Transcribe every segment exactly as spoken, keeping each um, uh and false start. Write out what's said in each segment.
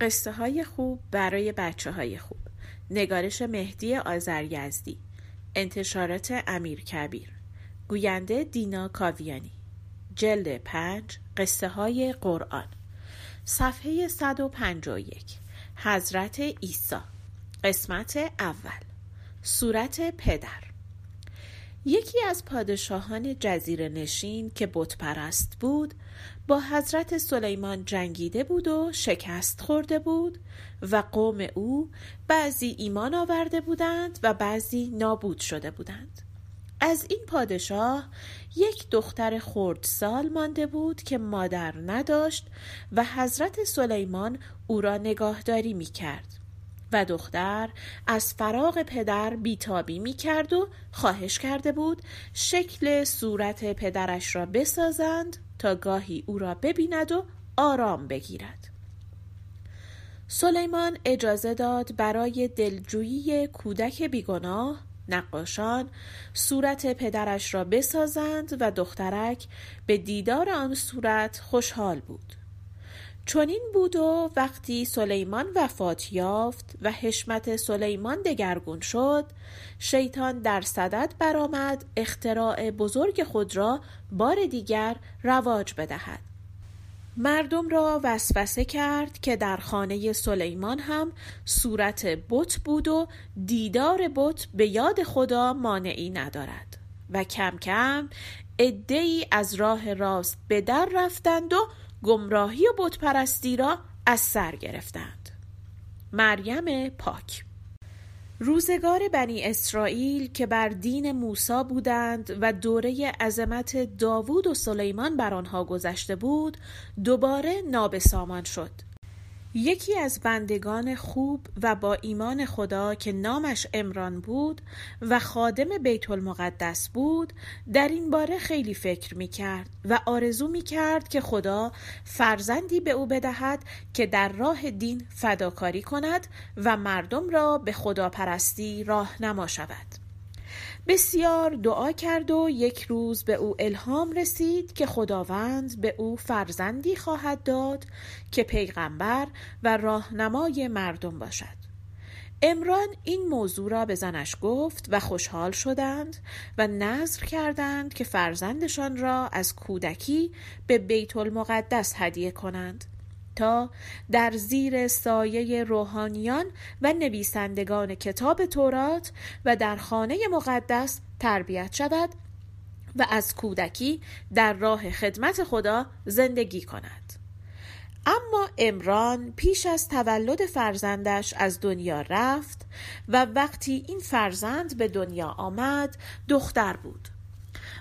قصه های خوب برای بچه های خوب، نگارش مهدی آذر یزدی، انتشارات امیر کبیر، گوینده دینا کاویانی، جلد پنج، قصه های قرآن، صفحه صد و پنجاه و یک، حضرت عیسی، قسمت اول، صورت پدر. یکی از پادشاهان جزیره نشین که بت پرست بود، با حضرت سلیمان جنگیده بود و شکست خورده بود و قوم او بعضی ایمان آورده بودند و بعضی نابود شده بودند. از این پادشاه یک دختر خردسال مانده بود که مادر نداشت و حضرت سلیمان او را نگهداری می کرد و دختر از فراق پدر بیتابی می کرد و خواهش کرده بود شکل صورت پدرش را بسازند تا گاهی او را ببیند و آرام بگیرد. سلیمان اجازه داد برای دلجویی کودک بیگناه نقاشان صورت پدرش را بسازند و دخترک به دیدار آن صورت خوشحال بود. چنین بود و وقتی سلیمان وفات یافت و حشمت سلیمان دگرگون شد، شیطان در صدد برآمد اختراع بزرگ خود را بار دیگر رواج بدهد. مردم را وسوسه کرد که در خانه سلیمان هم صورت بت بود و دیدار بت به یاد خدا مانعی ندارد و کم کم عده‌ای از راه راست به در رفتند و گمراهی و بت پرستی را از سر گرفتند. مریم پاک. روزگار بنی اسرائیل که بر دین موسی بودند و دوره عظمت داوود و سلیمان بر آنها گذشته بود، دوباره نابسامان شد. یکی از بندگان خوب و با ایمان خدا که نامش عمران بود و خادم بیت المقدس بود، در این باره خیلی فکر می‌کرد و آرزو می‌کرد که خدا فرزندی به او بدهد که در راه دین فداکاری کند و مردم را به خداپرستی راهنما شود. بسیار دعا کرد و یک روز به او الهام رسید که خداوند به او فرزندی خواهد داد که پیغمبر و راهنمای مردم باشد. عمران این موضوع را به زنش گفت و خوشحال شدند و نذر کردند که فرزندشان را از کودکی به بیت المقدس هدیه کنند تا در زیر سایه روحانیان و نویسندگان کتاب تورات و در خانه مقدس تربیت شود و از کودکی در راه خدمت خدا زندگی کند. اما عمران پیش از تولد فرزندش از دنیا رفت و وقتی این فرزند به دنیا آمد دختر بود.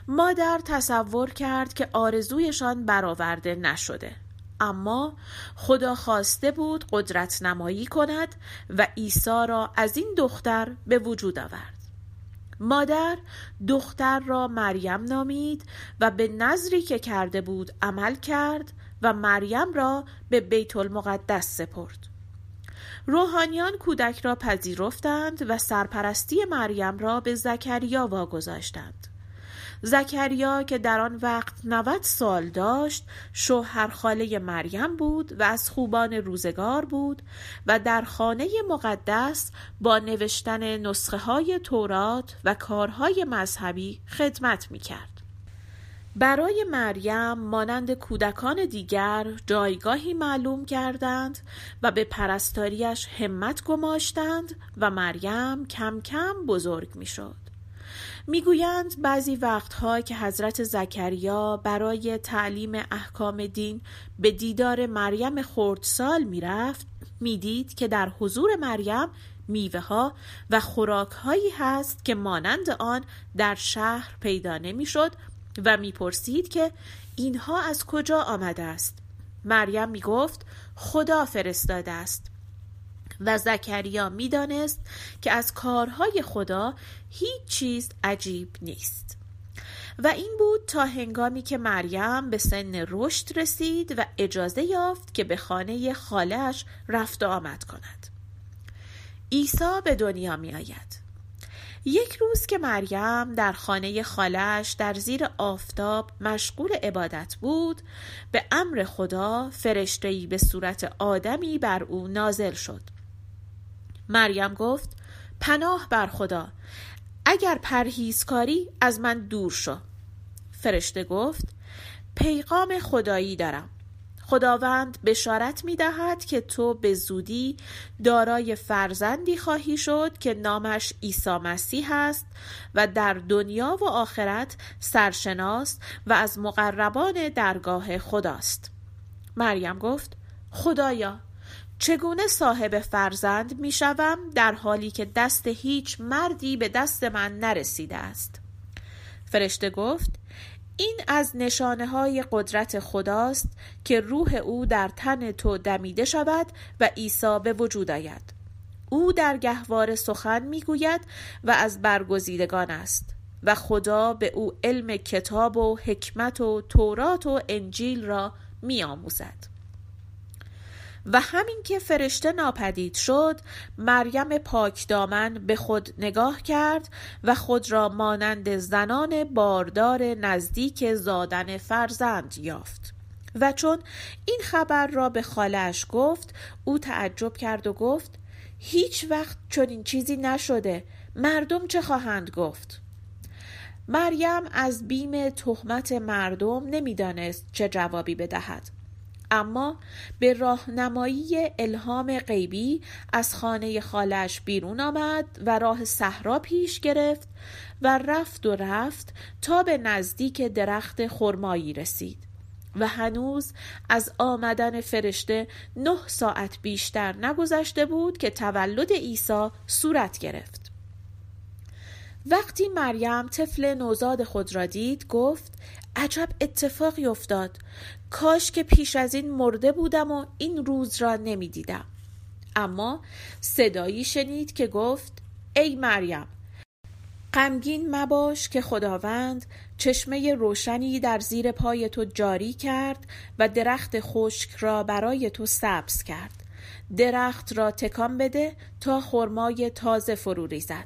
مادر تصور کرد که آرزویشان برآورده نشده، اما خدا خواسته بود قدرت نمایی کند و عیسی را از این دختر به وجود آورد. مادر دختر را مریم نامید و به نذری که کرده بود عمل کرد و مریم را به بیت المقدس سپرد. روحانیان کودک را پذیرفتند و سرپرستی مریم را به زکریا واگذاشتند. زکریا که در آن وقت نود سال داشت، شوهر خاله مریم بود و از خوبان روزگار بود و در خانه مقدس با نوشتن نسخه های تورات و کارهای مذهبی خدمت می کرد. برای مریم مانند کودکان دیگر جایگاهی معلوم کردند و به پرستاریش همت گماشتند و مریم کم کم بزرگ می شد. میگویند بعضی وقتها که حضرت زکریا برای تعلیم احکام دین به دیدار مریم خردسال میرفت، میدید که در حضور مریم میوه ها و خوراک هایی هست که مانند آن در شهر پیدا نمیشد و میپرسید که اینها از کجا آمده است. مریم میگفت خدا فرستاده است و زکریا میدانست که از کارهای خدا هیچ چیز عجیب نیست. و این بود تا هنگامی که مریم به سن رشد رسید و اجازه یافت که به خانه خاله‌اش رفت و آمد کند. عیسی به دنیا می آید. یک روز که مریم در خانه خالش در زیر آفتاب مشغول عبادت بود، به امر خدا فرشته‌ای به صورت آدمی بر او نازل شد. مریم گفت: پناه بر خدا، اگر پرهیزکاری از من دور شو. فرشته گفت: پیغام خدایی دارم. خداوند بشارت می دهد که تو به زودی دارای فرزندی خواهی شد که نامش عیسی مسیح است و در دنیا و آخرت سرشناس و از مقربان درگاه خداست. مریم گفت: خدایا، چگونه صاحب فرزند می شوم در حالی که دست هیچ مردی به دست من نرسیده است؟ فرشته گفت: این از نشانه‌های قدرت خداست که روح او در تن تو دمیده شود و عیسی به وجود آید. او در گهواره سخن می‌گوید و از برگزیدگان است و خدا به او علم کتاب و حکمت و تورات و انجیل را می‌آموزد. و همین که فرشته ناپدید شد، مریم پاکدامن به خود نگاه کرد و خود را مانند زنان باردار نزدیک زادن فرزند یافت. و چون این خبر را به خاله‌اش گفت، او تعجب کرد و گفت: هیچ وقت چنین چیزی نشده، مردم چه خواهند گفت؟ مریم از بیم تهمت مردم نمی‌دانست چه جوابی بدهد، اما به راهنمایی الهام غیبی از خانه خالش بیرون آمد و راه صحرا پیش گرفت و رفت و رفت تا به نزدیک درخت خرمایی رسید و هنوز از آمدن فرشته نه ساعت بیشتر نگذشته بود که تولد عیسی صورت گرفت. وقتی مریم طفل نوزاد خود را دید، گفت: عجب اتفاقی افتاد، کاش که پیش از این مرده بودم و این روز را نمی دیدم. اما صدایی شنید که گفت: ای مریم، غمگین مباش که خداوند چشمه روشنی در زیر پای تو جاری کرد و درخت خشک را برای تو سبز کرد. درخت را تکان بده تا خرمای تازه فرو ریزد.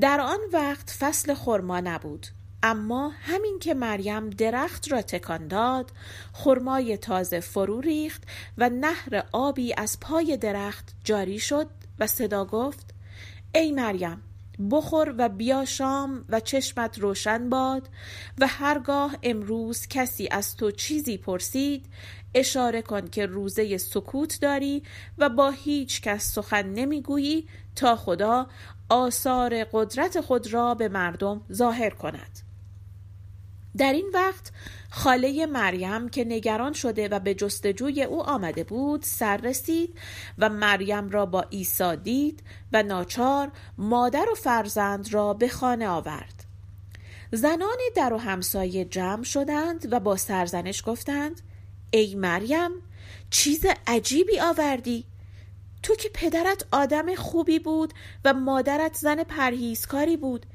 در آن وقت فصل خرما نبود، اما همین که مریم درخت را تکان داد، خرمای تازه فرو ریخت و نهر آبی از پای درخت جاری شد و صدا گفت: ای مریم، بخور و بیا شام و چشمت روشن باد و هرگاه امروز کسی از تو چیزی پرسید، اشاره کن که روزه سکوت داری و با هیچ کس سخن نمیگویی تا خدا آثار قدرت خود را به مردم ظاهر کند. در این وقت خاله مریم که نگران شده و به جستجوی او آمده بود سر رسید و مریم را با عیسی دید و ناچار مادر و فرزند را به خانه آورد. زنان در و همسایه جمع شدند و با سرزنش گفتند: ای مریم، چیز عجیبی آوردی، تو که پدرت آدم خوبی بود و مادرت زن پرهیزکاری بود،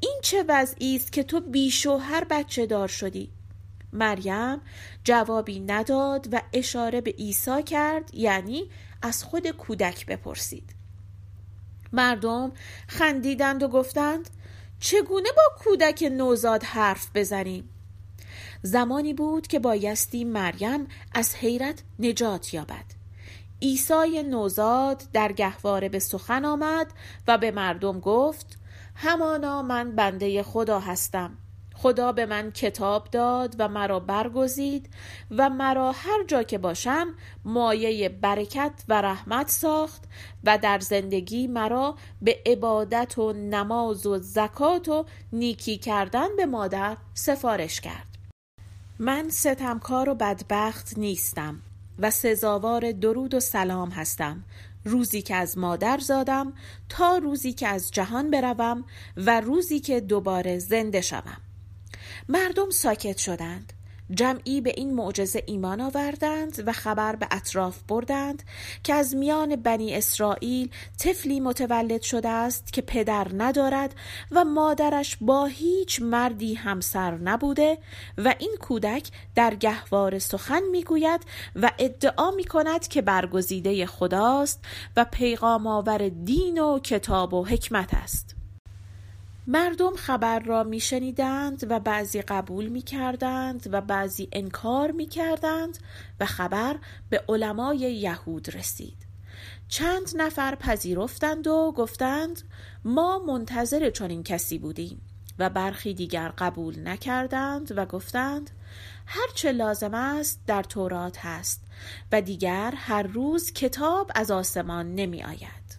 این چه وضعی است که تو بی شوهر بچه دار شدی؟ مریم جوابی نداد و اشاره به عیسی کرد، یعنی از خود کودک بپرسید. مردم خندیدند و گفتند: چگونه با کودک نوزاد حرف بزنیم؟ زمانی بود که بایستی مریم از حیرت نجات یابد. عیسی نوزاد در گهواره به سخن آمد و به مردم گفت: همانا من بنده خدا هستم. خدا به من کتاب داد و مرا برگزید و مرا هر جا که باشم مایه برکت و رحمت ساخت و در زندگی مرا به عبادت و نماز و زکات و نیکی کردن به مادر سفارش کرد. من ستمکار و بدبخت نیستم و سزاوار درود و سلام هستم، روزی که از مادر زادم تا روزی که از جهان بروم و روزی که دوباره زنده شوم. مردم ساکت شدند. جمعی به این معجزه ایمان آوردند و خبر به اطراف بردند که از میان بنی اسرائیل طفلی متولد شده است که پدر ندارد و مادرش با هیچ مردی همسر نبوده و این کودک در گهواره سخن میگوید و ادعا میکند که برگزیده خداست و پیغام آور دین و کتاب و حکمت است. مردم خبر را می شنیدند و بعضی قبول می کردند و بعضی انکار می کردند و خبر به علمای یهود رسید. چند نفر پذیرفتند و گفتند ما منتظر چنین کسی بودیم و برخی دیگر قبول نکردند و گفتند هرچه لازم است در تورات هست و دیگر هر روز کتاب از آسمان نمی آید.